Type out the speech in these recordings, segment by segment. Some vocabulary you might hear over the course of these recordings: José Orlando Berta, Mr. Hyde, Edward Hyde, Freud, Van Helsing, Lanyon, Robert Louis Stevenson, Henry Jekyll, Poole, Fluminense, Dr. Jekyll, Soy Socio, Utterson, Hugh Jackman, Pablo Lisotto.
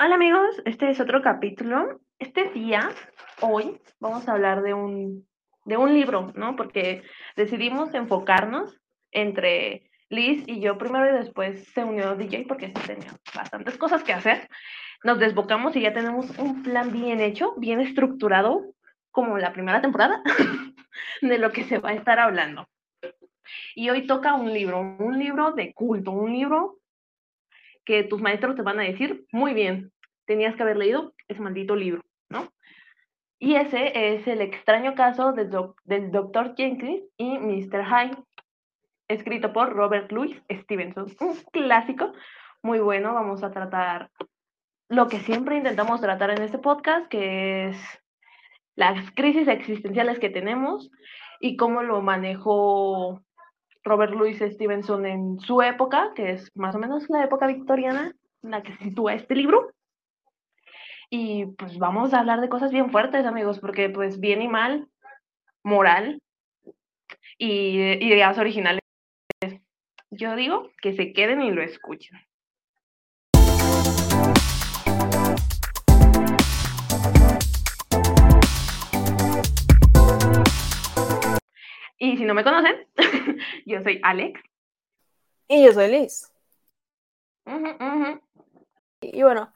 Hola amigos, este es otro capítulo. Este día, hoy, vamos a hablar de un libro, ¿no? Porque decidimos enfocarnos entre Liz y yo primero y después se unió DJ porque tenía bastantes cosas que hacer. Nos desbocamos y ya tenemos un plan bien hecho, bien estructurado, como la primera temporada, de lo que se va a estar hablando. Y hoy toca un libro de culto, un libro que tus maestros te van a decir, muy bien, tenías que haber leído ese maldito libro, ¿no? Y ese es El extraño caso del Dr. Jekyll y Mr. Hyde, escrito por Robert Louis Stevenson. Un clásico muy bueno. Vamos a tratar lo que siempre intentamos tratar en este podcast, que es las crisis existenciales que tenemos y cómo lo manejó Robert Louis Stevenson en su época, que es más o menos la época victoriana en la que se sitúa este libro. Y pues vamos a hablar de cosas bien fuertes, amigos, porque pues bien y mal, moral y ideas originales. Yo digo que se queden y lo escuchen. Y si no me conocen, yo soy Alex. Y yo soy Liz. Y bueno,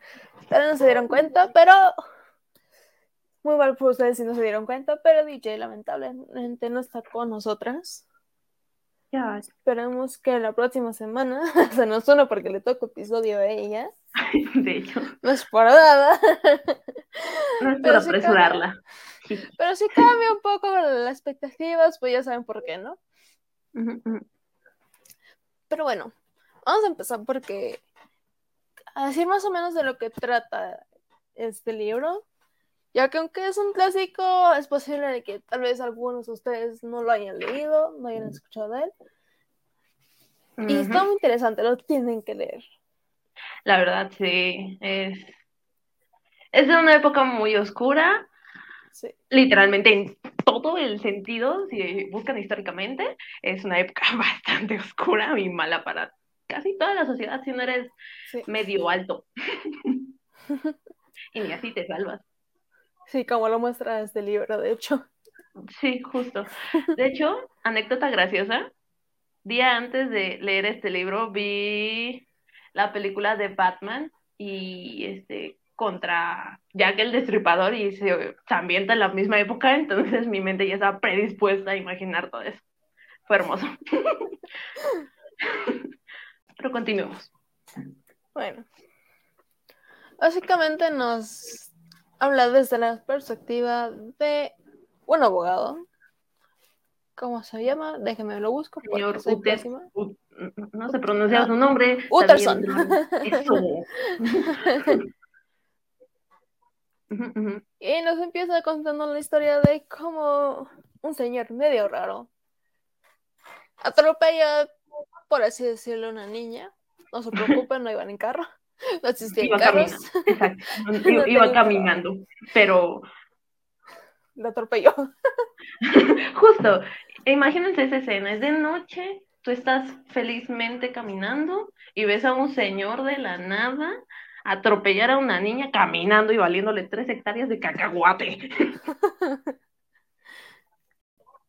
pero no se dieron cuenta, pero... Muy mal por ustedes si no se dieron cuenta, pero DJ lamentablemente no está con nosotras. Ya. Esperemos que la próxima semana se nos una porque le toca episodio a ella. De hecho. No es por nada. No es por apresurarla. Pero si cambia un poco las expectativas, pues ya saben por qué, ¿no? Pero bueno, vamos a empezar porque a decir más o menos de lo que trata este libro, ya que aunque es un clásico, es posible de que tal vez algunos de ustedes no lo hayan leído, no hayan escuchado de él. Y está muy interesante, lo tienen que leer. La verdad, sí. Es de una época muy oscura. Sí. Literalmente en todo el sentido, si buscan históricamente, es una época bastante oscura y mala para casi toda la sociedad si no eres medio alto. Y ni así te salvas. Sí, como lo muestra este libro, de hecho. Sí, justo. De hecho, anécdota graciosa, día antes de leer este libro vi la película de Batman y contra Jack el Destripador y se ambienta en la misma época, entonces mi mente ya estaba predispuesta a imaginar todo eso. Fue hermoso. Pero continuemos. Bueno, básicamente nos habla desde la perspectiva de un abogado. ¿Cómo se llama? Déjeme lo busco. Señor no se pronuncia su nombre. Utterson. Eso. Y nos empieza contando la historia de cómo un señor medio raro atropella, por así decirlo, una niña. No se preocupen, no iban en carro. No existían carros. Exacto. Iba caminando, pero... Lo atropelló. Justo. Imagínense esa escena. Es de noche, tú estás felizmente caminando y ves a un señor de la nada atropellar a una niña caminando y valiéndole 3 hectáreas de cacahuate.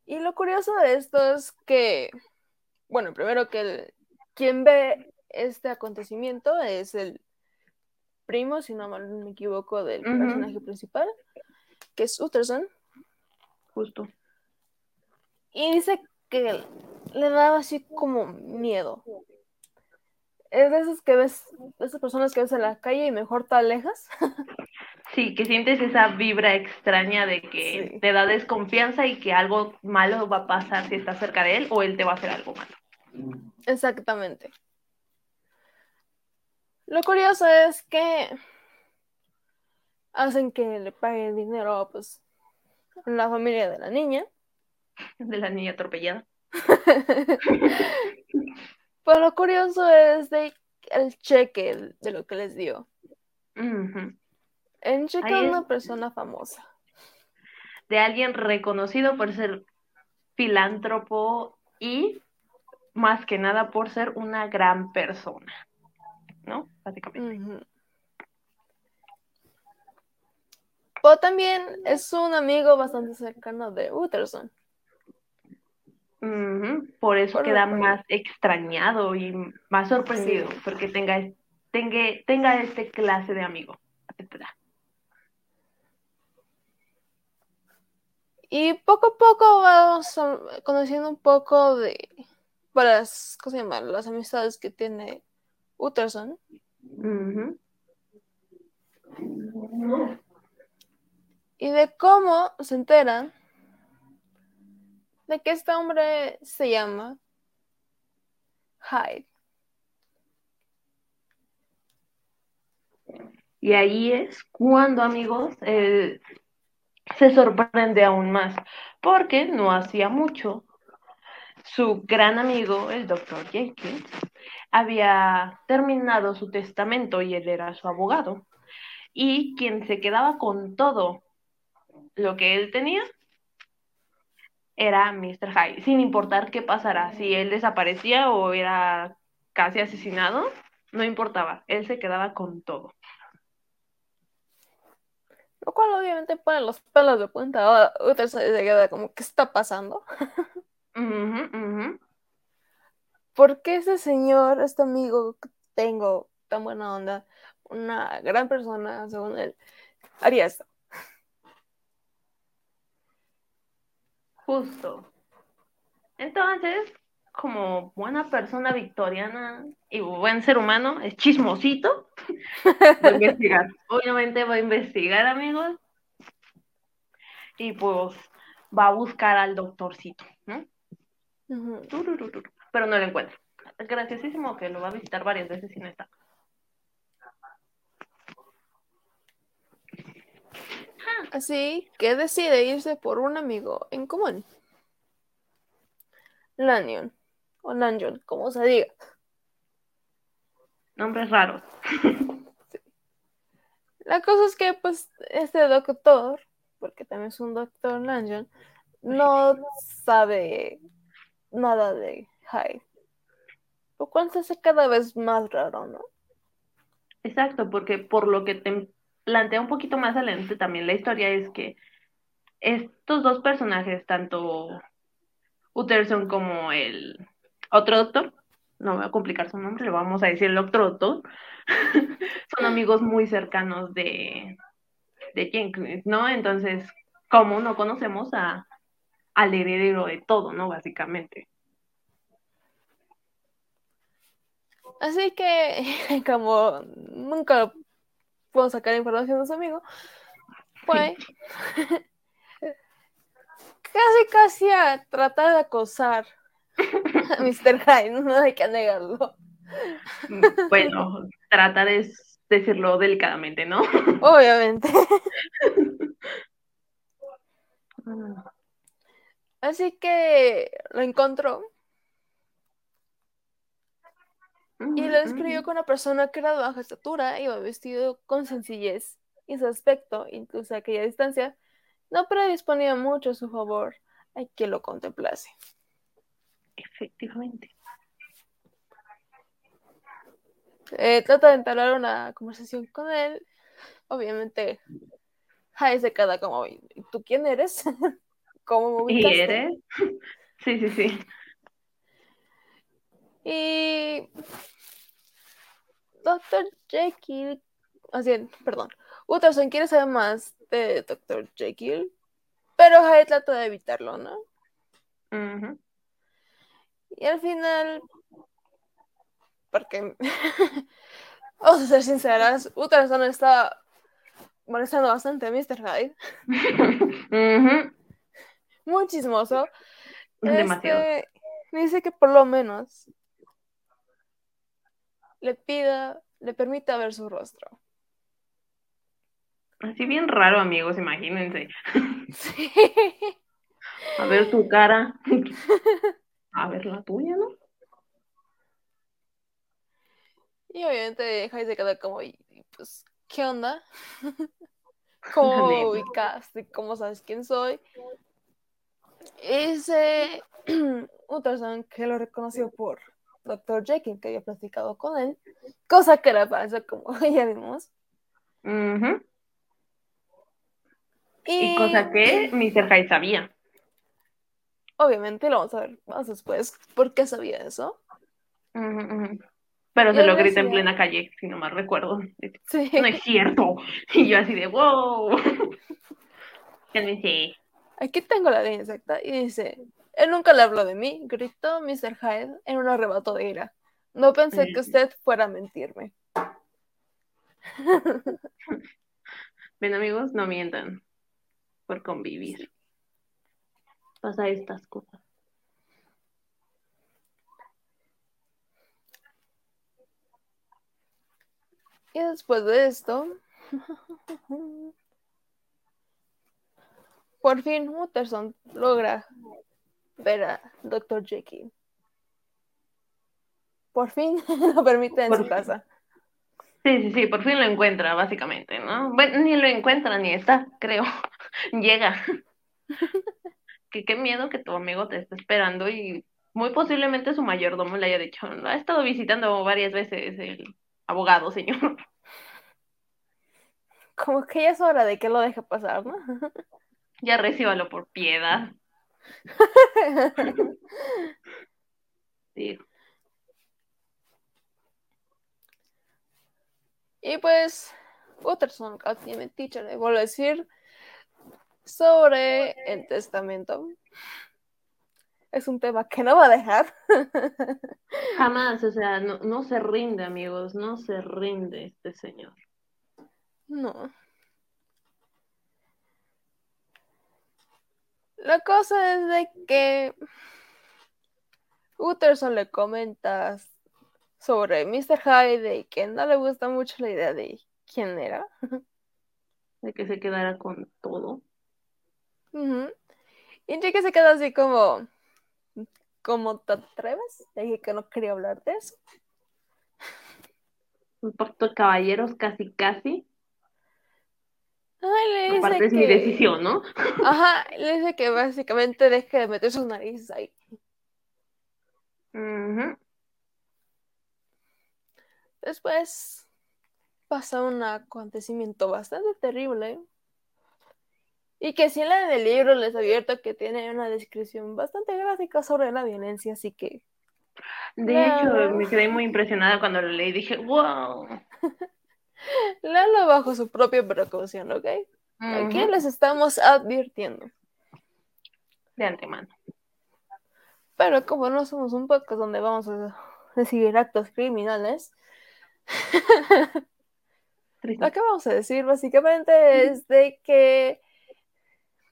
Y lo curioso de esto es que, bueno, primero que quien ve este acontecimiento es el primo, si no me equivoco, del personaje principal, que es Utterson. Justo. Y dice que le daba así como miedo. Es de esas que ves, de esas personas que ves en la calle y mejor te alejas. Sí, que sientes esa vibra extraña de que te da desconfianza y que algo malo va a pasar si estás cerca de él o él te va a hacer algo malo. Exactamente. Lo curioso es que hacen que le pague dinero, pues, a la familia de la niña. De la niña atropellada. Pero lo curioso es de el cheque de lo que les dio. El cheque de una persona famosa. De alguien reconocido por ser filántropo y más que nada por ser una gran persona, ¿no? Básicamente. Pero también es un amigo bastante cercano de Utterson. Uh-huh. Por eso por queda más extrañado y más sorprendido, sí, porque tenga este clase de amigo. Y poco a poco vamos conociendo un poco de las, ¿cómo se llama?, las amistades que tiene Utterson. Uh-huh. Y de cómo se enteran de que este hombre se llama Hyde. Y ahí es cuando, amigos, se sorprende aún más, porque no hacía mucho su gran amigo, el Dr. Jekyll, había terminado su testamento y él era su abogado. Y quien se quedaba con todo lo que él tenía era Mr. Hyde, sin importar qué pasara, si él desaparecía o era casi asesinado, no importaba, él se quedaba con todo. Lo cual obviamente pone los pelos de punta. Ahora Utterson se queda como, ¿qué está pasando? Uh-huh, uh-huh. ¿Por qué ese señor, este amigo que tengo, tan buena onda, una gran persona, según él, haría esto? Justo. Entonces, como buena persona victoriana y buen ser humano, es chismosito. Va a investigar. Obviamente va a investigar, amigos. Y pues va a buscar al doctorcito, ¿no? Uh-huh. Pero no lo encuentra. Es graciosísimo que lo va a visitar varias veces y no está. Así que decide irse por un amigo en común, Lanyon, o Lanyon, como se diga. Nombres raros. Sí. La cosa es que, pues, este doctor, porque también es un doctor Lanyon, no sabe nada de Hyde, lo cual se hace cada vez más raro, ¿no? Exacto, porque por lo que te plantea un poquito más adelante también la historia es que estos dos personajes, tanto Utterson como el otro doctor, no voy a complicar su nombre, le vamos a decir el otro doctor, son amigos muy cercanos de Jenkins, ¿no? Entonces, como no conocemos al heredero de todo, ¿no? Básicamente. Así que, como nunca puedo sacar información de su amigo, pues casi a tratar de acosar a Mr. Hyde, no hay que negarlo. Bueno, tratar es decirlo delicadamente, ¿no? Obviamente. Así que lo encontró y lo describió con una persona que era de baja estatura, iba vestido con sencillez y su aspecto, incluso a aquella distancia, no predisponía mucho a su favor a que lo contemplase. Efectivamente. Trata de entablar una conversación con él. Obviamente, Hyde se queda como, ¿tú quién eres? ¿Cómo me ubicaste? ¿Y eres? Sí, sí, sí. Y Dr. Jekyll, Utterson quiere saber más de Dr. Jekyll, pero Hyde trata de evitarlo, ¿no? Uh-huh. Y al final, porque vamos a ser sinceras, Utterson está molestando bastante a Mr. Hyde. Uh-huh. Muy chismoso. Demasiado. Dice que por lo menos le permita ver su rostro. Así bien raro, amigos, imagínense. Sí. A ver tu cara. A ver la tuya, ¿no? Y obviamente Hyde se queda como, pues, ¿qué onda? ¿Cómo me ubicaste? ¿Cómo sabes quién soy? Ese Utterson que lo reconoció por Dr. Jekyll, que había platicado con él, cosa que le parece como ya vimos. Uh-huh. Y cosa que Mr. Hyde sabía. Obviamente lo vamos a ver más después, ¿por qué sabía eso? Pero yo se lo grita en plena calle, si no mal recuerdo. Sí. No es cierto. Y yo así de, wow. Él me dice... Aquí tengo la línea exacta. Y dice, él nunca le habló de mí, gritó Mr. Hyde en un arrebato de ira. No pensé que usted fuera a mentirme. Ven, amigos, no mientan por convivir. Pasa estas cosas. Y después de esto, por fin Utterson logra ver a Dr. Jekyll. Por fin lo permite en su casa. Sí, por fin lo encuentra, básicamente, ¿no? Bueno, ni lo encuentra, ni está, creo. Llega. Qué miedo que tu amigo te esté esperando y muy posiblemente su mayordomo le haya dicho, lo ha estado visitando varias veces el... abogado, señor. Como que ya es hora de que lo deje pasar, ¿no? Ya recíbalo por piedad. Sí. Y pues, Utterson, Ultimate Teacher, le vuelvo a decir sobre el testamento. Es un tema que no va a dejar. Jamás, o sea, no se rinde, amigos, no se rinde este señor. No. La cosa es de que Utterson le comenta sobre Mr. Hyde y que no le gusta mucho la idea de quién era. De que se quedara con todo. Uh-huh. Y Enrique se queda así como... ¿Cómo te atreves? Le dije que no quería hablar de eso. Un pacto de caballeros, casi. Ay, le dice aparte que... es mi decisión, ¿no? Ajá, le dice que básicamente deje de meter sus narices ahí. Uh-huh. Después pasa un acontecimiento bastante terrible. Y que si en la del libro les advierto que tiene una descripción bastante gráfica sobre la violencia, así que... De hecho, me quedé muy impresionada cuando lo leí, dije, ¡wow! Léalo bajo su propia precaución, ¿ok? Uh-huh. Aquí les estamos advirtiendo. De antemano. Pero como no somos un podcast donde vamos a decidir actos criminales... Lo que vamos a decir básicamente es de que...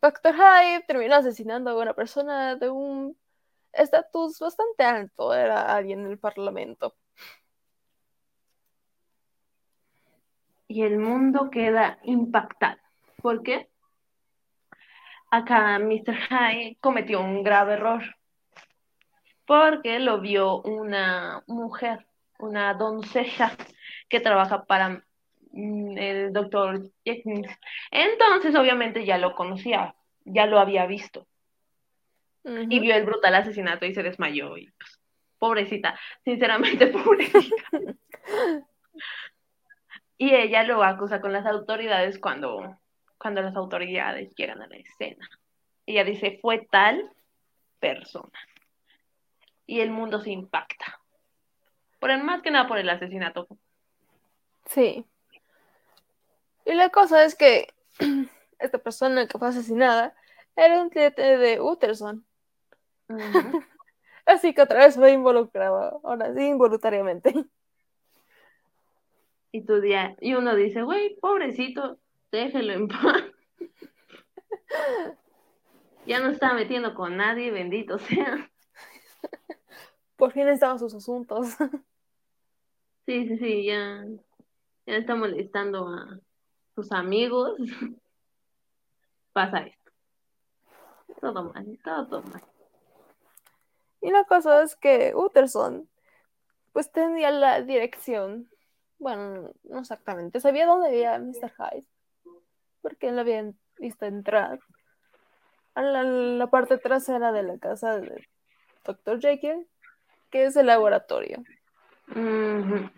Dr. Hyde terminó asesinando a una persona de un estatus bastante alto, era alguien del parlamento. Y el mundo queda impactado. ¿Por qué? Acá Mr. Hyde cometió un grave error. Porque lo vio una mujer, una doncella que trabaja para... el doctor Jekyll. Entonces, obviamente, ya lo conocía, ya lo había visto. Uh-huh. Y vio el brutal asesinato y se desmayó. Y, pues, pobrecita, sinceramente, pobrecita. Y ella lo acusa con las autoridades cuando las autoridades llegan a la escena. Ella dice, fue tal persona. Y el mundo se impacta. Más que nada por el asesinato. Sí. Y la cosa es que esta persona que fue asesinada era un cliente de Utterson. Uh-huh. Así que otra vez fue involucrado, ahora sí, involuntariamente. Y uno dice, güey, pobrecito, déjelo en paz. Ya no está metiendo con nadie, bendito sea. Por fin estaban sus asuntos. Sí, ya está molestando a... sus amigos. Pasa esto. Todo mal. Y la cosa es que Utterson pues tenía la dirección, bueno, no exactamente, sabía dónde había Mr. Hyde, porque él lo había visto entrar a la parte trasera de la casa del Dr. Jekyll, que es el laboratorio. Mm-hmm.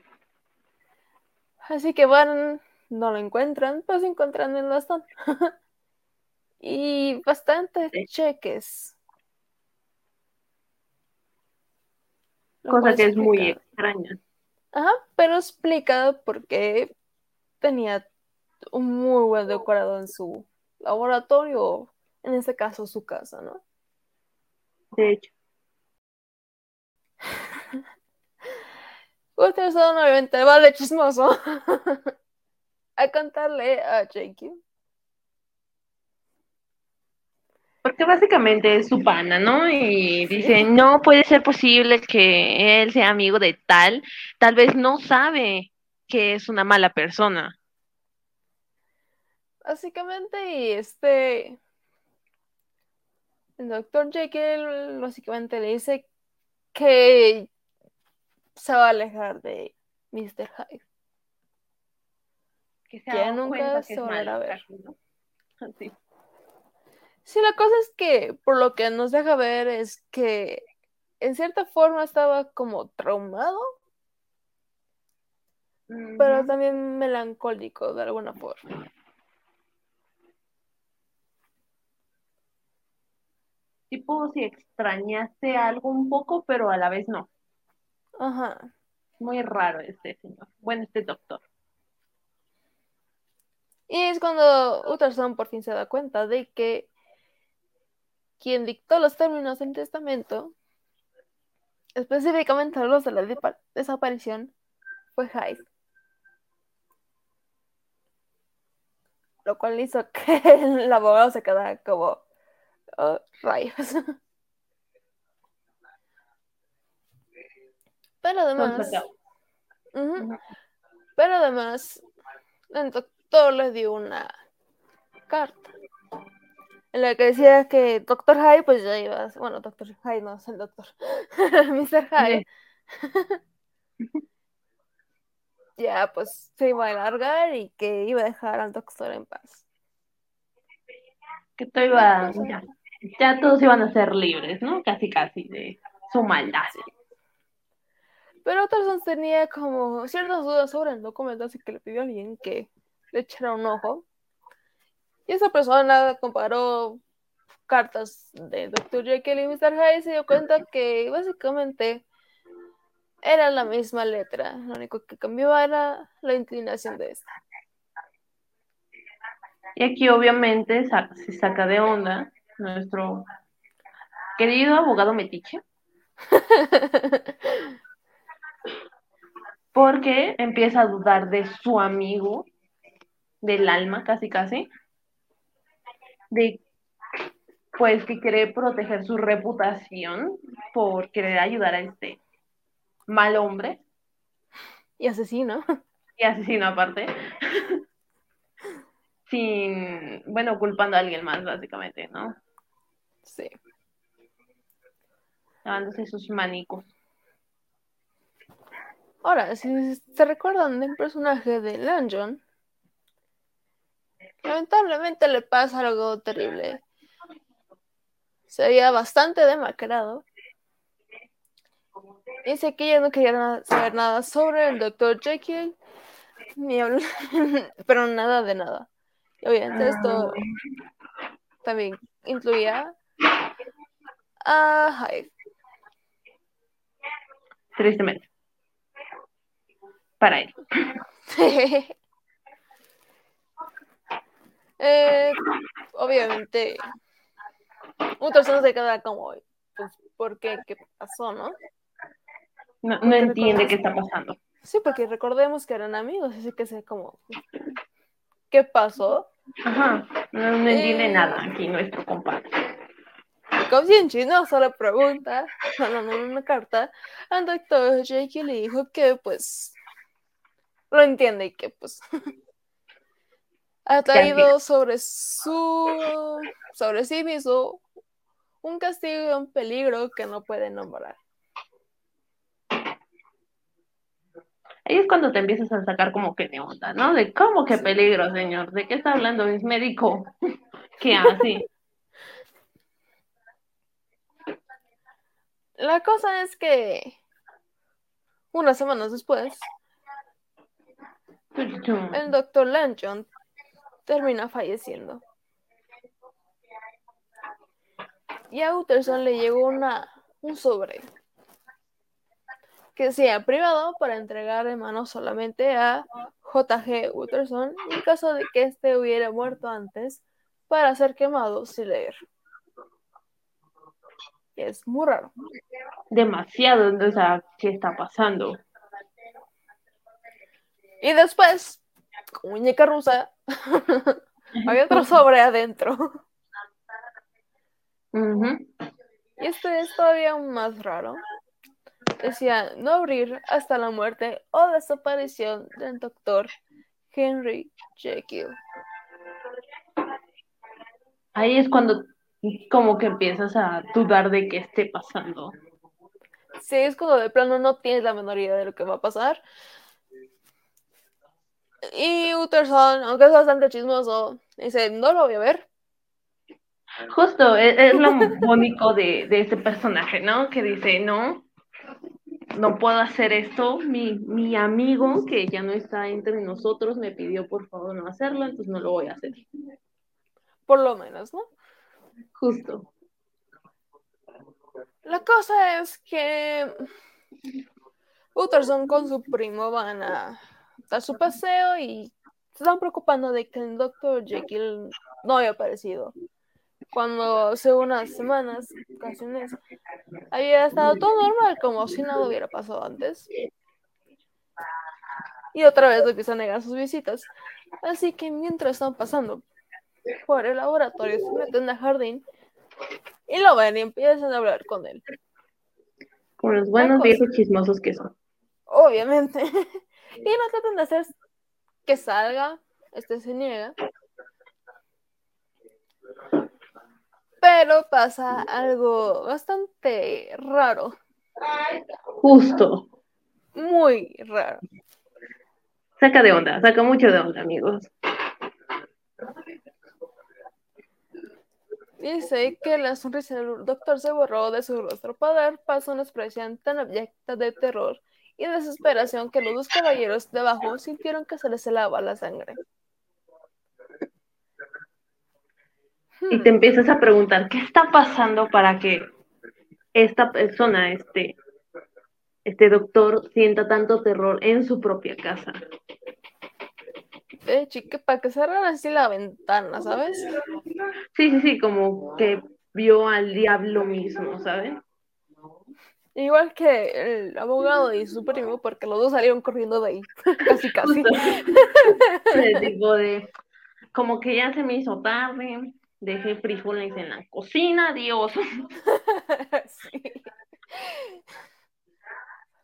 Así que van... No lo encuentran, pues encuentran el bastón. y bastantes cheques. Cosa que es muy extraña. Ajá, pero explicado porque tenía un muy buen decorado en su laboratorio, en este caso su casa, ¿no? De hecho. Utterson obviamente vale chismoso a contarle a Jekyll. Porque básicamente es su pana, ¿no? Y dice, no puede ser posible que él sea amigo de tal vez no sabe que es una mala persona. Básicamente, y el doctor Jekyll básicamente le dice que se va a alejar de Mr. Hyde. Que ya nunca se va a ver. Así. Sí, la cosa es que, por lo que nos deja ver, es que en cierta forma estaba como traumado, pero también melancólico de alguna forma. Tipo si extrañaste algo un poco, pero a la vez no. Ajá. Muy raro este señor. Bueno, este doctor. Y es cuando Utterson por fin se da cuenta de que quien dictó los términos del testamento, específicamente los de la desaparición, fue Hyde. Lo cual hizo que el abogado se quedara como rayos. Pero además, el doctor les dio una carta en la que decía que Dr. Hyde, pues ya ibas. Bueno, Dr. Hyde no es el doctor. Mr. Hyde. Ya, pues se iba a largar y que iba a dejar al doctor en paz. Que todo iba. Ya todos iban a ser libres, ¿no? Casi de su maldad. Pero Utterson tenía como ciertas dudas sobre el documento, así que le pidió a alguien que le echara un ojo. Y esa persona comparó cartas de Dr. Jekyll y Mr. Hyde y se dio cuenta que básicamente era la misma letra. Lo único que cambiaba era la inclinación de esta. Y aquí obviamente se saca de onda nuestro querido abogado metiche. Porque empieza a dudar de su amigo, del alma casi, de pues que quiere proteger su reputación por querer ayudar a este mal hombre. Y asesino aparte. Culpando a alguien más, básicamente, ¿no? Sí. Lavándose sus manicos. Ahora, si se recuerdan del personaje de Lanyon, lamentablemente le pasa algo terrible. Se veía bastante demacrado. Dice que ella no quería saber nada sobre el Dr. Jekyll, ni hablar, pero nada de nada. Y obviamente esto también incluía a Hyde. Tristemente. Para él. Obviamente, Utterson se queda como, pues, ¿por qué? ¿Qué pasó, no? No entiende qué está pasando. Sí, porque recordemos que eran amigos, así que se como, ¿qué pasó? Ajá, no entiende nada aquí nuestro compadre. Como si en chino solo pregunta, en una carta, al doctor Jekyll le dijo que, pues, lo entiende y que pues ha traído sobre sí mismo un castigo y un peligro que no puede nombrar. Ahí es cuando te empiezas a sacar como que de onda, ¿no? De cómo que peligro, señor, ¿de qué está hablando? Es médico. ¿Qué hace? La cosa es que unas semanas después, el doctor Lanyon termina falleciendo. y a Utterson le llegó un sobre que sea privado para entregar en mano solamente a J.G. Utterson en caso de que éste hubiera muerto antes para ser quemado sin leer. Es muy raro. Demasiado, entonces, ¿qué está pasando? Y después, muñeca rusa, había otro sobre adentro. Uh-huh. Y este es todavía más raro. Decía no abrir hasta la muerte o desaparición del doctor Henry Jekyll. Ahí es cuando como que empiezas a dudar de qué esté pasando. Sí, es cuando de plano no tienes la menor idea de lo que va a pasar. Y Utterson, aunque es bastante chismoso, dice, no lo voy a ver. Justo, es lo bonito de este personaje, ¿no? Que dice, no puedo hacer esto. Mi amigo, que ya no está entre nosotros, me pidió por favor no hacerlo, entonces no lo voy a hacer. Por lo menos, ¿no? Justo. La cosa es que Utterson con su primo van a dar su paseo y se están preocupando de que el Dr. Jekyll no haya aparecido. Cuando hace unas semanas, casi un mes, había estado todo normal, como si nada hubiera pasado antes. Y otra vez le empieza a negar sus visitas. Así que mientras están pasando por el laboratorio, se meten al jardín y lo ven y empiezan a hablar con él. Con los buenos viejos chismosos que son. Obviamente. Y no tratan de hacer que salga, se niega. Pero pasa algo bastante raro. Justo. Muy raro. Saca de onda, saca mucho de onda, amigos. Dice que la sonrisa del doctor se borró de su rostro para dar paso a una expresión tan abyecta de terror y desesperación que los dos caballeros de abajo sintieron que se les helaba la sangre. Y te empiezas a preguntar, ¿qué está pasando para que esta persona, este doctor, sienta tanto terror en su propia casa? Chica, para que cerran así la ventana, ¿sabes? Sí, como que vio al diablo mismo, ¿sabes? Igual que el abogado y su primo, porque los dos salieron corriendo de ahí, casi. El tipo como que ya se me hizo tarde. Dejé frijoles en la cocina, adiós. Sí.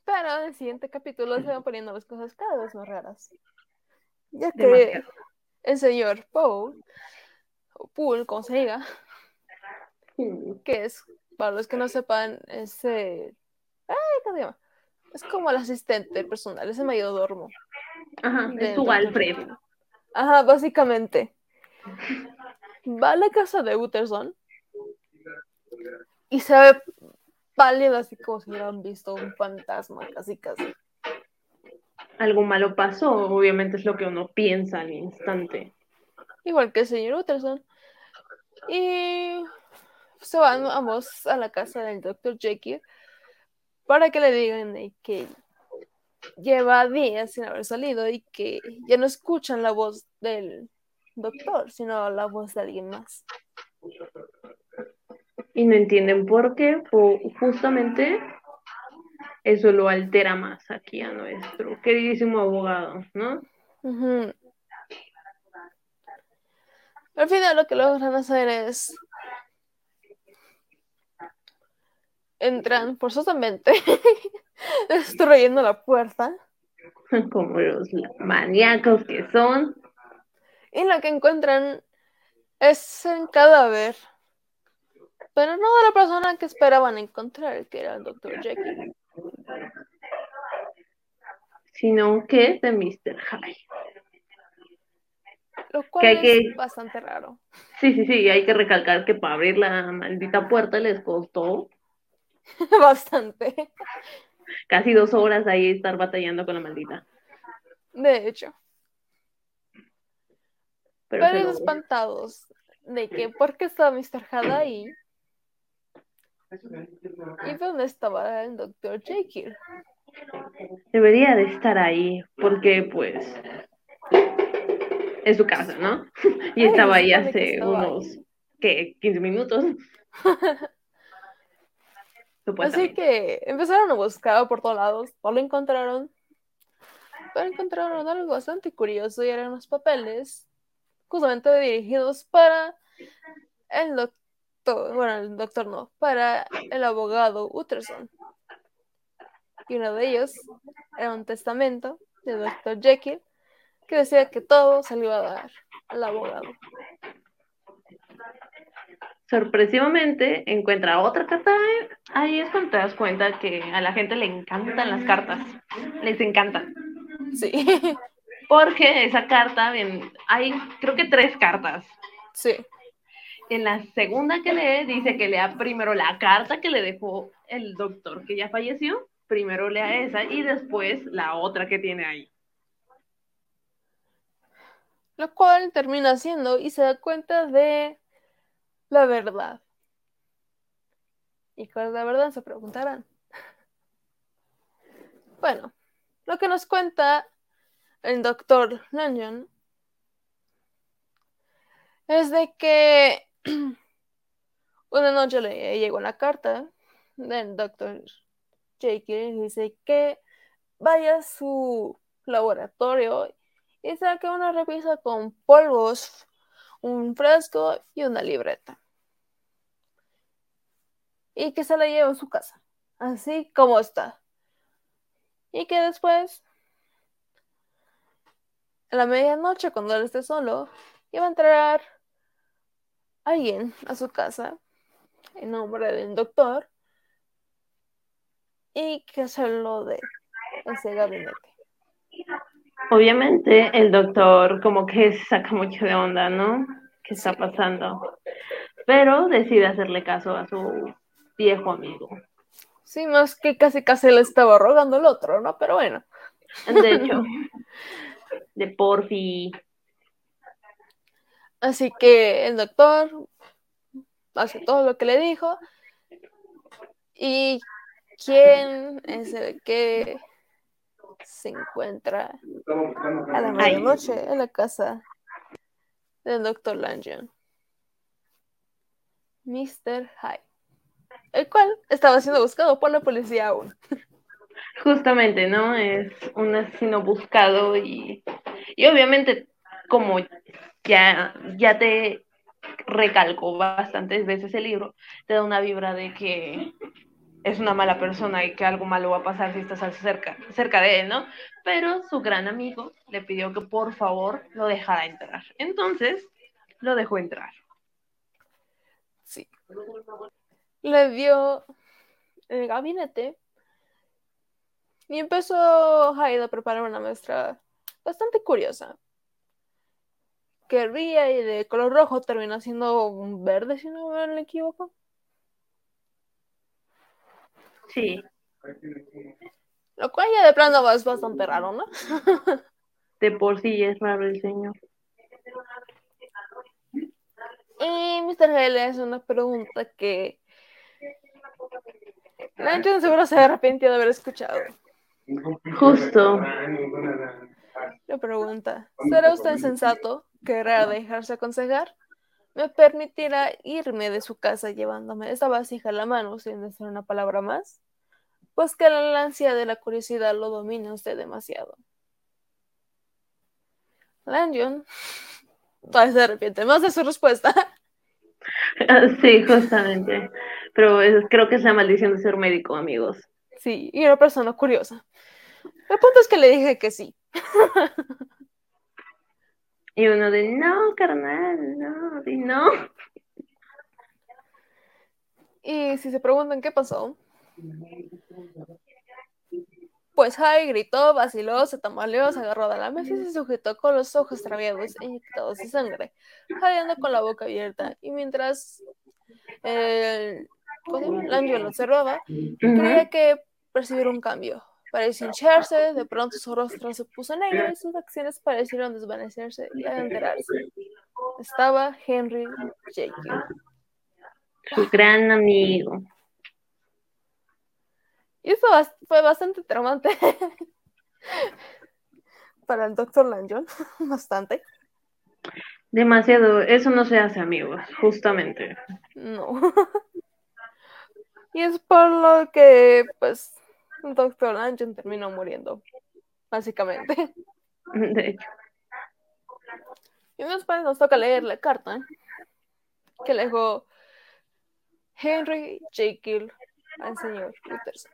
Pero en el siguiente capítulo se van poniendo las cosas cada vez más raras. Ya que demasiado. El señor Poole, como se diga, que es, para los que no sepan, ¿cómo se llama? Es como el asistente personal, ese mayordomo. Ajá, es su Alfred. Ajá, básicamente. Va a la casa de Utterson y se ve pálido, así como si hubieran visto un fantasma, casi. Algo malo pasó, obviamente es lo que uno piensa al instante. Igual que el señor Utterson. Y se van ambos a la casa del Dr. Jekyll para que le digan que lleva días sin haber salido y que ya no escuchan la voz del doctor, sino la voz de alguien más. Y no entienden por qué, justamente eso lo altera más aquí a nuestro queridísimo abogado, ¿no? Uh-huh. Al final lo que logran hacer es entran forzosamente destruyendo la puerta. Como los maníacos que son. Y lo que encuentran es un cadáver, pero no de la persona que esperaban encontrar, que era el Dr. Jekyll, sino que es de Mr. Hyde. Lo cual es bastante raro. Sí, hay que recalcar que para abrir la maldita puerta les costó bastante. Casi 2 horas ahí estar batallando con la maldita. De hecho. Pero espantados de que ¿por qué está Mr. Hyde ahí? ¿Y dónde estaba el Dr. Jekyll? Debería de estar ahí, porque pues es su casa, ¿no? Y estaba ahí hace unos, ¿qué? 15 minutos. Así que empezaron a buscar por todos lados, no lo encontraron. Pero encontraron algo bastante curioso y eran unos papeles justamente dirigidos para el doctor, bueno, el doctor no, para el abogado Utterson. Y uno de ellos era un testamento del Dr. Jekyll que decía que todo se le iba a dar al abogado. Sorpresivamente encuentra otra carta. Ahí es cuando te das cuenta que a la gente le encantan las cartas. Les encantan. Sí. Porque esa carta, bien, hay creo que 3 cartas. Sí. En la segunda que lee, dice que lea primero la carta que le dejó el doctor que ya falleció. Primero lea esa y después la otra que tiene ahí. Lo cual termina haciendo y se da cuenta de la verdad. ¿Y cuál es la verdad? Se preguntarán. Bueno, lo que nos cuenta el doctor Lanyon es de que una noche le llegó una carta del doctor Jekyll y dice que vaya a su laboratorio y saque una revista con polvos, un frasco y una libreta. Y que se la lleve a su casa, así como está. Y que después, a la medianoche, cuando él esté solo, iba a entrar alguien a su casa, en nombre del doctor, y que se lo dé en ese gabinete. Obviamente el doctor como que se saca mucho de onda, ¿no? ¿Qué está pasando? Pero decide hacerle caso a su viejo amigo. Sí, más que casi le estaba rogando el otro, ¿no? Pero bueno. De hecho, de porfi. Así que el doctor hace todo lo que le dijo. ¿Y quién es el que se encuentra a la medianoche en la casa del Dr. Lanyon? Mr. Hyde, el cual estaba siendo buscado por la policía aún. Justamente, ¿no? Es un asesino buscado y obviamente, como ya te recalcó bastantes veces el libro, te da una vibra de que es una mala persona y que algo malo va a pasar si estás cerca de él, ¿no? Pero su gran amigo le pidió que por favor lo dejara entrar. Entonces, lo dejó entrar. Sí. Le dio el gabinete y empezó Hyde a preparar una muestra bastante curiosa. Que ría y de color rojo terminó siendo un verde, si no me equivoco. Sí. Lo cual ya de plano es bastante raro, ¿no? De por sí es raro el señor. Y Mr. Hell es una pregunta que Lanyon seguro se arrepintió de haber escuchado. Justo. Le pregunta, ¿será usted sensato? ¿Querrá dejarse aconsejar? ¿Me permitirá irme de su casa llevándome esta vasija a la mano sin decir una palabra más? Pues que la ansia de la curiosidad lo domina usted demasiado. Lanyon todavía se arrepiente más de su respuesta. Sí, justamente. Pero creo que es la maldición de ser médico, amigos. Sí, y una persona curiosa. El punto es que le dije que sí. Y uno de, no, carnal, no, de no. Y si se preguntan qué pasó, pues Jai gritó, vaciló, se tambaleó, se agarró de la mesa y se sujetó con los ojos traviados e inyectados de sangre, jadeando con la boca abierta. Y mientras Lanyon lo observaba, creía que percibir un cambio. Pareció hincharse, de pronto su rostro se puso negro y sus acciones parecieron desvanecerse y adentrarse. Estaba Henry Jekyll. Su gran amigo. Y eso fue bastante traumante para el doctor Lanyon, bastante. Demasiado, eso no se hace, amigos, justamente. No. Y es por lo que, pues, el doctor Lanyon terminó muriendo, básicamente. De hecho. Y después nos toca leer la carta que le dejó Henry Jekyll al señor Utterson.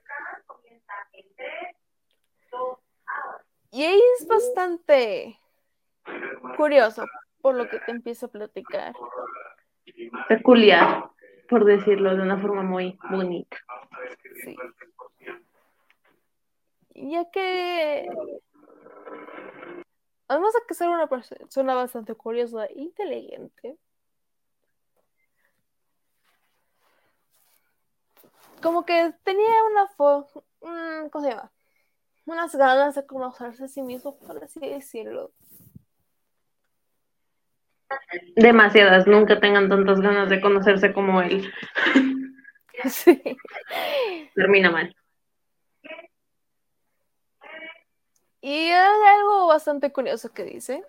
Y es bastante curioso por lo que te empieza a platicar. Peculiar, por decirlo de una forma muy bonita. Sí. Ya que, además de que ser una persona bastante curiosa e inteligente, como que tenía ¿cómo se llama? Unas ganas de conocerse a sí mismo, por así decirlo. Demasiadas, nunca tengan tantas ganas de conocerse como él. Sí. Termina mal. Y hay algo bastante curioso que dice.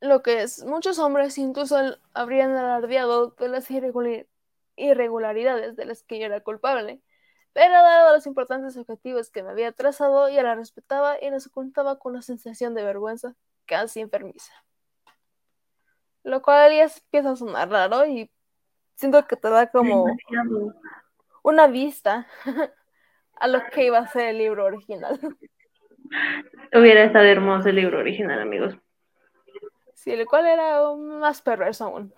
Lo que es, muchos hombres incluso habrían alardeado de las irregularidades de las que yo era culpable, pero dado los importantes objetivos que me había trazado, ya la respetaba y las ocultaba con una sensación de vergüenza casi enfermiza. Lo cual ya empieza a sonar raro y siento que te da como una vista a lo que iba a ser el libro original. Hubiera estado hermoso el libro original, amigos. Sí, el cual era más perverso aún.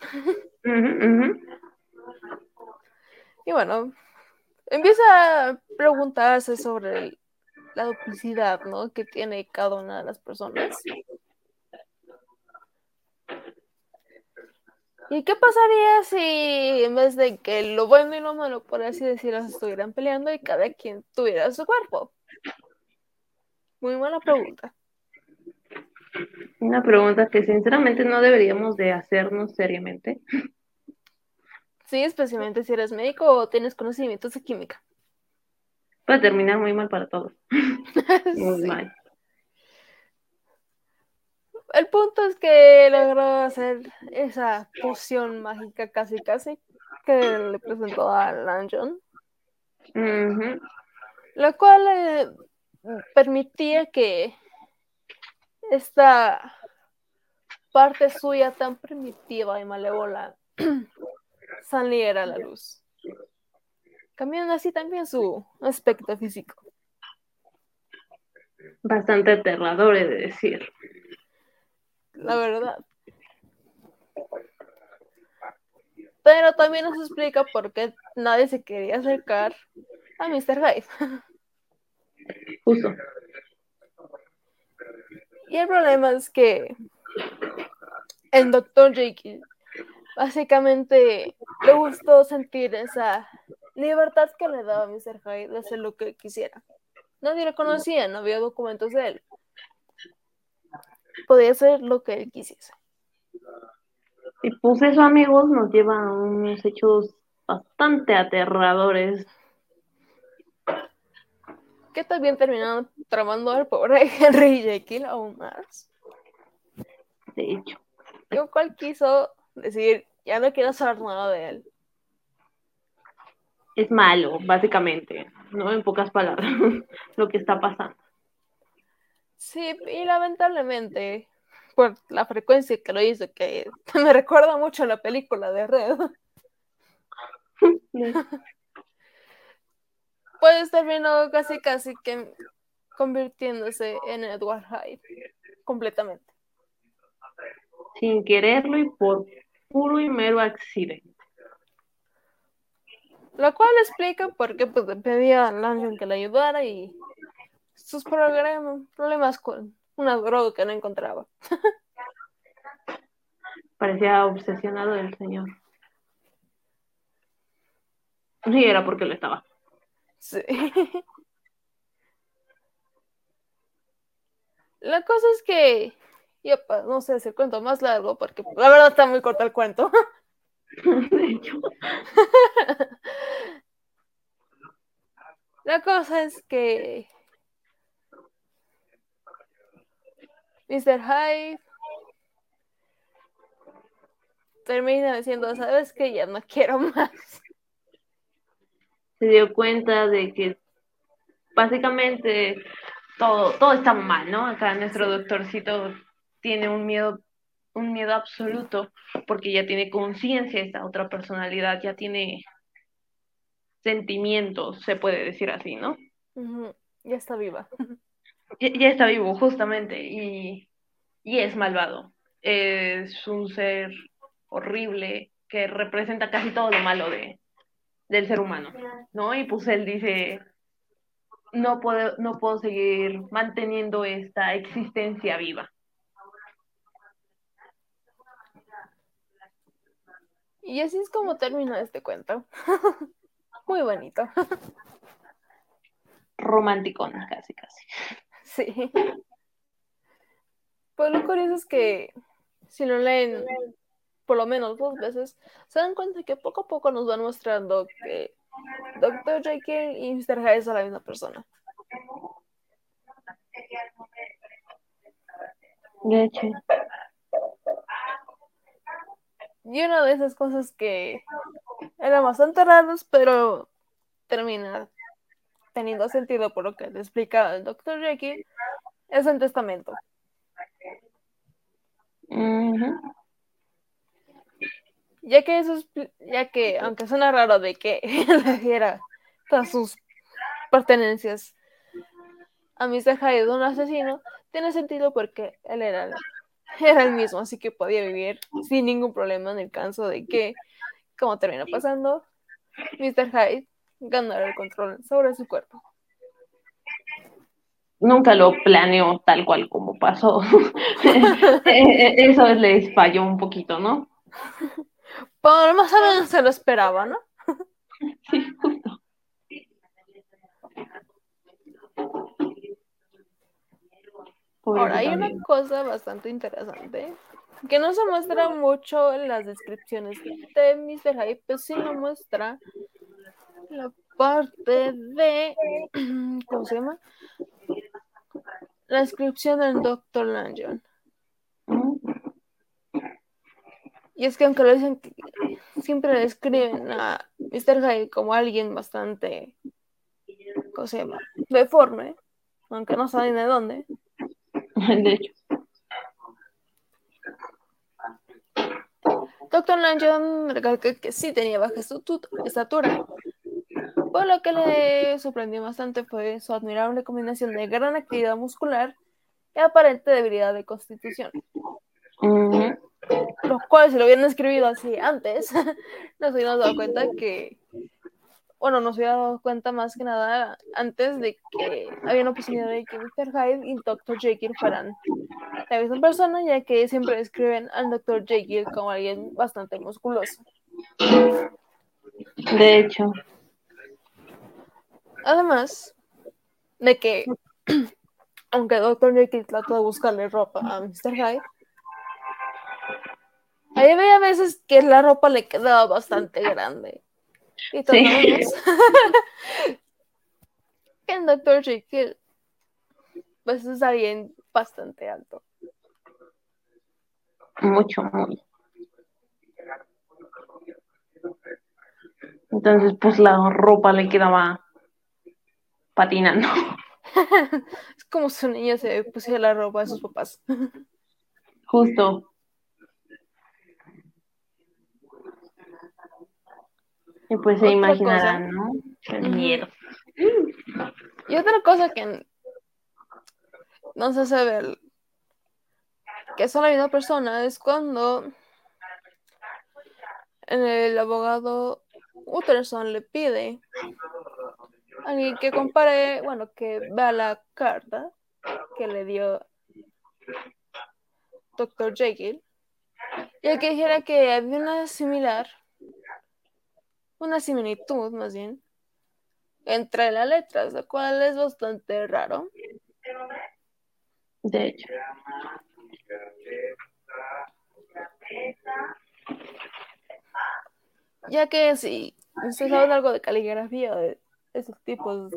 Y bueno, empieza a preguntarse sobre la duplicidad, ¿no?, que tiene cada una de las personas. ¿Y qué pasaría si en vez de que lo bueno y lo malo, por así decirlo, estuvieran peleando y cada quien tuviera su cuerpo? Muy buena pregunta. Una pregunta que sinceramente no deberíamos de hacernos seriamente. Sí, especialmente si eres médico o tienes conocimientos de química. Puede terminar muy mal para todos. Muy sí. Mal. El punto es que logró hacer esa poción mágica casi casi que le presentó a Lanyon. Uh-huh. La cual permitía que esta parte suya tan primitiva y malévola saliera a la luz, cambiando así también su aspecto físico. Bastante aterrador, he de decir. La verdad. Pero también nos explica por qué nadie se quería acercar a Mr. Hyde. Justo. Y el problema es que el Dr. Jekyll básicamente le gustó sentir esa libertad que le daba Mr. Hyde de hacer lo que quisiera. Nadie lo conocía, no había documentos de él. Podía hacer lo que él quisiese. Y pues eso, amigos, nos lleva a unos hechos bastante aterradores. Que también terminaron tramando al pobre Henry Jekyll aún más. De hecho. Lo cual quiso decir, ya no quiero saber nada de él. Es malo, básicamente, ¿no? En pocas palabras, lo que está pasando. Sí, y lamentablemente, por la frecuencia que lo hizo, que me recuerda mucho a la película de Red, pues terminó casi casi que convirtiéndose en Edward Hyde, completamente. Sin quererlo y por puro y mero accidente. Lo cual explica por qué pues, pedía a Lanyon que le ayudara y sus problemas con una droga que no encontraba. Parecía obsesionado el señor. Sí, era porque lo estaba. Sí. La cosa es que yepa, no sé si el cuento más largo, porque la verdad está muy corto el cuento. De hecho. La cosa es que Mr. Hyde termina diciendo, ¿sabes qué? Ya no quiero más. Se dio cuenta de que básicamente todo está mal, ¿no? Acá nuestro doctorcito tiene un miedo absoluto, porque ya tiene conciencia esta otra personalidad, ya tiene sentimientos, se puede decir así, ¿no? Uh-huh. Ya está viva. Ya está vivo, justamente, y es malvado. Es un ser horrible que representa casi todo lo malo del ser humano, ¿no? Y pues él dice, no puedo seguir manteniendo esta existencia viva. Y así es como termina este cuento. Muy bonito. Romanticona, casi. Sí. Pues lo curioso es que si lo leen por lo menos 2 veces, se dan cuenta que poco a poco nos van mostrando que Dr. Jekyll y Mr. Hyde son la misma persona. De hecho. Y una de esas cosas que eran bastante raras, pero termina teniendo sentido por lo que le explica el Dr. Jekyll, es un testamento. Uh-huh. Ya que, aunque suena raro de que él dijera todas sus pertenencias a Mr. Hyde, un asesino, tiene sentido porque él era el mismo, así que podía vivir sin ningún problema en el caso de que, como termina pasando, Mr. Hyde ganara el control sobre su cuerpo. Nunca lo planeó tal cual como pasó. Eso les falló un poquito, ¿no? Por más o menos se lo esperaba, ¿no? Sí, justo. Ahora hay una cosa bastante interesante que no se muestra mucho en las descripciones de Mr. Hyde, pero sí nos muestra la parte de, ¿cómo se llama? La descripción del Dr. Lanyon. Y es que aunque lo dicen, siempre describen a Mr. Hyde como alguien bastante, ¿cómo se llama?, deforme, aunque no saben de dónde. De hecho. Dr. Lanyon recalca que sí tenía baja estatura. Por lo que le sorprendió bastante fue su admirable combinación de gran actividad muscular y aparente debilidad de constitución. Mm-hmm. Los cuales, si lo hubieran escrito así antes, nos hubiéramos dado cuenta que, bueno, nos hubiera dado cuenta más que nada antes de que había una posibilidad de que Mr. Hyde y Dr. Jekyll fueran la misma persona, ya que siempre describen al Dr. Jekyll como alguien bastante musculoso. De hecho. Además de que, aunque Dr. Jekyll trató de buscarle ropa a Mr. Hyde, ahí veía a veces que la ropa le quedaba bastante grande. Y todos vemos que el Dr. Jekyll pues es alguien bastante alto. Mucho, muy. Entonces pues la ropa le quedaba patinando. Es como si un niño se pusiera la ropa de sus papás. Justo. Y pues se imaginarán, ¿no? El miedo. Y otra cosa que no se hace ver que son la misma persona es cuando el abogado Utterson le pide a alguien que compare, bueno, que vea la carta que le dio Dr. Jekyll y el que dijera que había una similitud, más bien, entre las letras, lo cual es bastante raro. De hecho. Ya que si ustedes saben algo de caligrafía, de esos tipos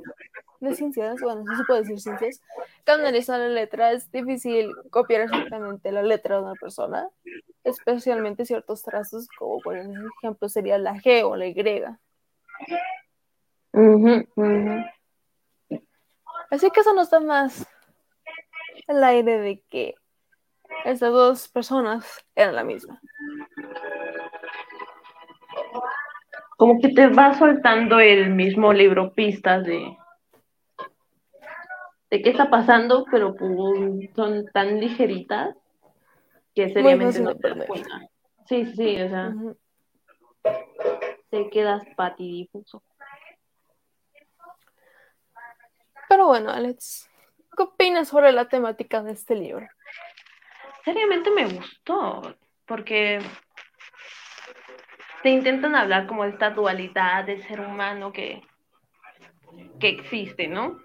de ciencias, bueno, no se puede decir ciencias, canalizar la letra. Es difícil copiar exactamente la letra de una persona, especialmente ciertos trazos, como por ejemplo sería la G o la Y. Uh-huh, uh-huh. Así que eso nos da más el aire de que estas dos personas eran la misma. Como que te va soltando el mismo libro pistas de qué está pasando, pero pues, son tan ligeritas que seriamente no te das cuenta. Sí, sí, o sea, uh-huh, te quedas patidifuso. Pero bueno, Alex, ¿qué opinas sobre la temática de este libro? Seriamente me gustó, porque te intentan hablar como de esta dualidad del ser humano que existe, ¿no?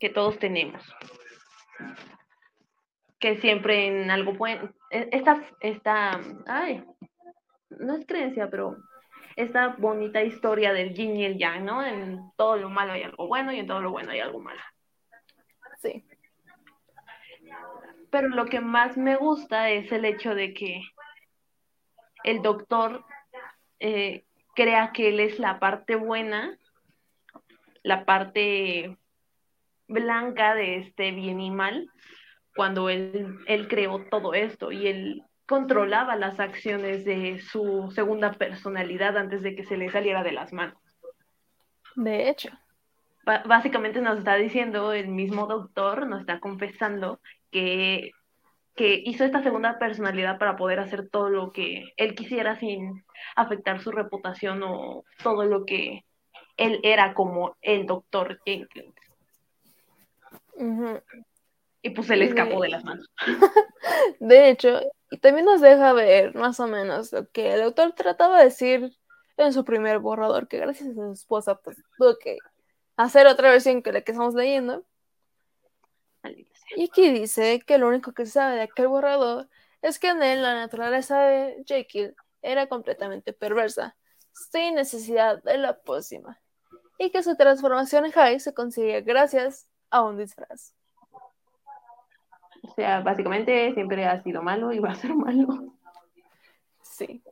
Que todos tenemos. Que siempre en algo pueden... Ay, no es creencia, pero esta bonita historia del yin y el yang, ¿no? En todo lo malo hay algo bueno y en todo lo bueno hay algo malo. Sí. Pero lo que más me gusta es el hecho de que el doctor crea que él es la parte buena, la parte blanca de este bien y mal, cuando él creó todo esto y él controlaba las acciones de su segunda personalidad antes de que se le saliera de las manos. De hecho, básicamente nos está diciendo, el mismo doctor nos está confesando que hizo esta segunda personalidad para poder hacer todo lo que él quisiera sin afectar su reputación o todo lo que él era como el doctor Jenkins. Uh-huh. Y pues él escapó de las manos. De hecho, y también nos deja ver más o menos lo que el autor trataba de decir en su primer borrador, que gracias a su esposa pues, tuvo que hacer otra versión que la que estamos leyendo. Y aquí dice que lo único que se sabe de aquel borrador es que en él la naturaleza de Jekyll era completamente perversa, sin necesidad de la pócima, y que su transformación en Hyde se conseguía gracias a un disfraz. O sea, básicamente siempre ha sido malo y va a ser malo. Sí.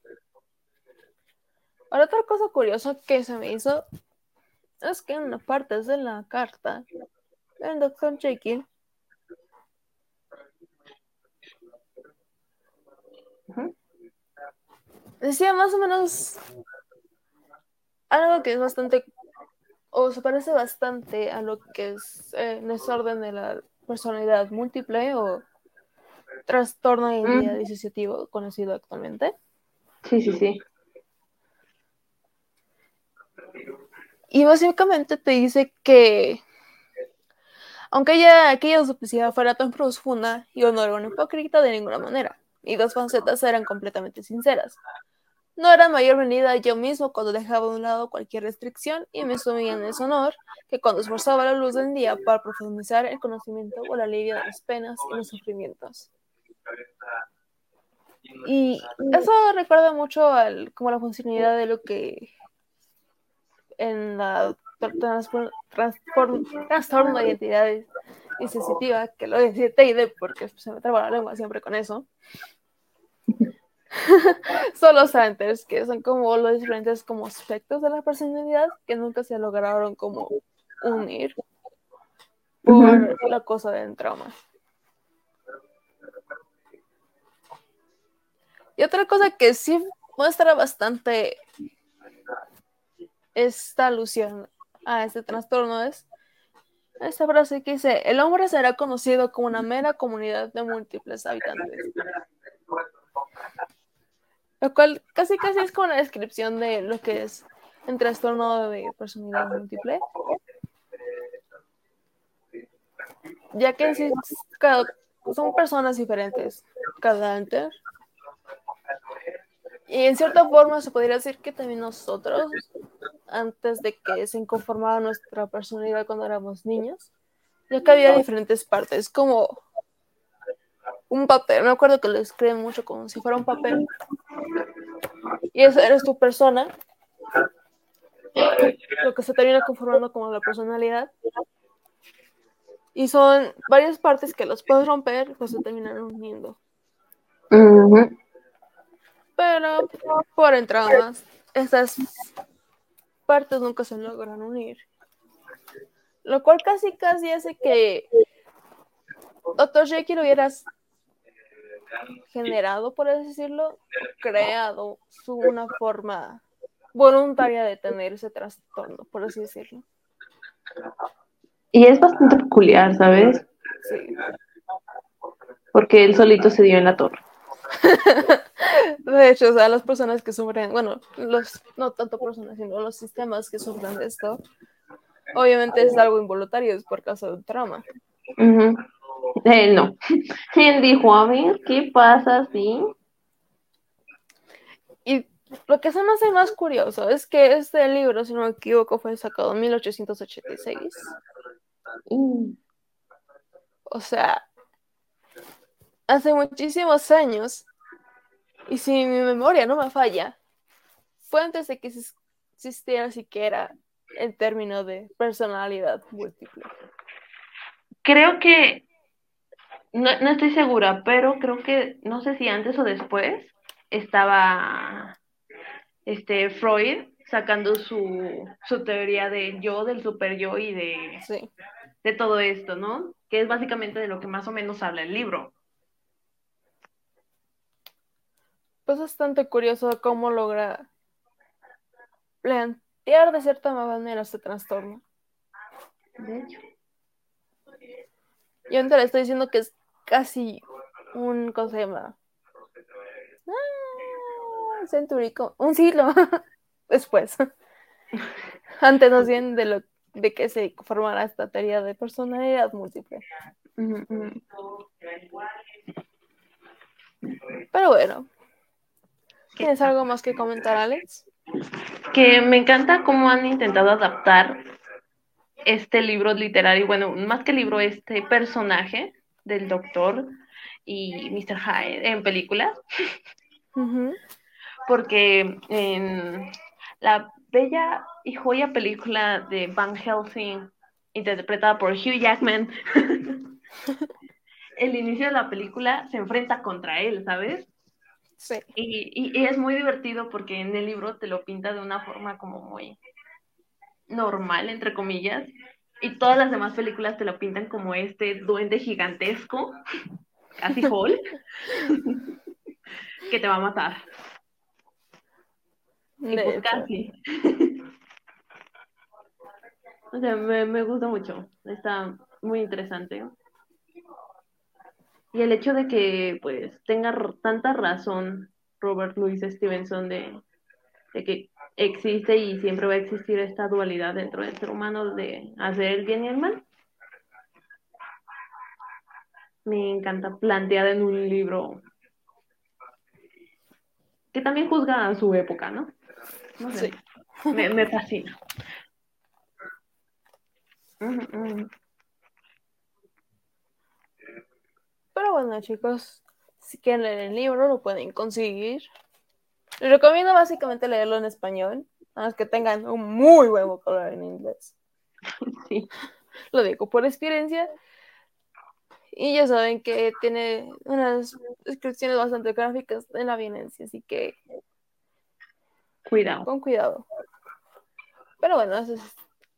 Ahora, otra cosa curiosa que se me hizo es que en una parte de la carta del Dr. Jekyll, uh-huh, decía más o menos algo que es bastante, o se parece bastante a lo que es desorden de la personalidad múltiple o trastorno de identidad disociativo conocido actualmente. Sí, sí, sí. Y básicamente te dice que aunque ya aquella duplicidad fuera tan profunda, yo no era una hipócrita de ninguna manera. Y dos facetas eran completamente sinceras. No era mayor venida yo mismo cuando dejaba de un lado cualquier restricción y me sumía en deshonor que cuando esforzaba la luz del día para profundizar el conocimiento o la alivio de las penas y los sufrimientos. Y eso recuerda mucho como la funcionalidad de lo que en la trastorno de identidad insensitiva, que lo decía Teide porque se me traba la lengua siempre con eso. Son los hunters, que son como los diferentes como aspectos de la personalidad que nunca se lograron como unir por la cosa del trauma. Y otra cosa que sí muestra bastante esta alusión a este trastorno es esta frase que dice: el hombre será conocido como una mera comunidad de múltiples habitantes. Lo cual casi casi es como una descripción de lo que es el trastorno de personalidad múltiple, ya que sí, son personas diferentes cada hunter, y en cierta forma se podría decir que también nosotros, antes de que se inconformara nuestra personalidad cuando éramos niños, ya que había diferentes partes, como un papel. Me acuerdo que lo escriben mucho como si fuera un papel. Y eso eres tu persona, lo que se termina conformando como la personalidad. Y son varias partes que los puedes romper, pues se terminan uniendo. Uh-huh. Pero por entradas, estas partes nunca se logran unir. Lo cual casi hace que Dr. Jekyll hubiera generado, por así decirlo, creado una forma voluntaria de tener ese trastorno, por así decirlo. Y es bastante peculiar, ¿sabes? Sí. Porque él solito se dio en la torre. De hecho, o sea, las personas que sufren, bueno, no tanto personas, sino los sistemas que sufren de esto, obviamente es algo involuntario, es por causa de un trauma. Uh-huh. Él no. Él dijo, a ver, ¿qué pasa si? Y lo que se me hace más curioso es que este libro, si no me equivoco, fue sacado en 1886. O sea, hace muchísimos años, y si mi memoria no me falla, fue antes de que existiera siquiera el término de personalidad múltiple. Creo que no estoy segura, pero creo que no sé si antes o después estaba Freud sacando su teoría del yo, del super yo y de, sí, de todo esto, ¿no? Que es básicamente de lo que más o menos habla el libro. Pues bastante curioso cómo logra plantear de cierta manera este trastorno. De hecho, yo antes le estoy diciendo que es casi un concepto. Un siglo después. Antes más bien de que se formara esta teoría de personalidad múltiple. Pero bueno. ¿Tienes algo más que comentar, Alex? Que me encanta cómo han intentado adaptar este libro literario, bueno, más que libro, este personaje del doctor y Mr. Hyde en películas. Uh-huh. Porque en la bella y joya película de Van Helsing, interpretada por Hugh Jackman, el inicio de la película se enfrenta contra él, ¿sabes? Sí. Y es muy divertido porque en el libro te lo pinta de una forma como muy normal, entre comillas, y todas las demás películas te lo pintan como este duende gigantesco, casi Hall, que te va a matar. Y pues casi. O sea, me gusta mucho, está muy interesante. Y el hecho de que, pues, tenga tanta razón Robert Louis Stevenson de que existe y siempre va a existir esta dualidad dentro del ser humano de hacer el bien y el mal. Me encanta, planteada en un libro que también juzga a su época, ¿no? No sé, sí. Me fascina. Pero bueno, chicos, si quieren leer el libro, lo pueden conseguir. Les recomiendo básicamente leerlo en español, a los que tengan un muy buen vocabulario en inglés. Sí, lo digo por experiencia. Y ya saben que tiene unas descripciones bastante gráficas de la violencia, así que cuidado. Con cuidado. Pero bueno,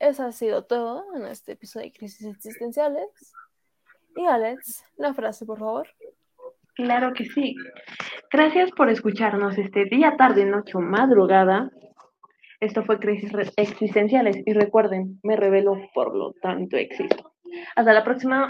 eso ha sido todo en este episodio de Crisis Existenciales. Y Alex, la frase, por favor. Claro que sí. Gracias por escucharnos este día, tarde, noche o madrugada. Esto fue Crisis Existenciales y recuerden, me revelo, por lo tanto existo. Hasta la próxima.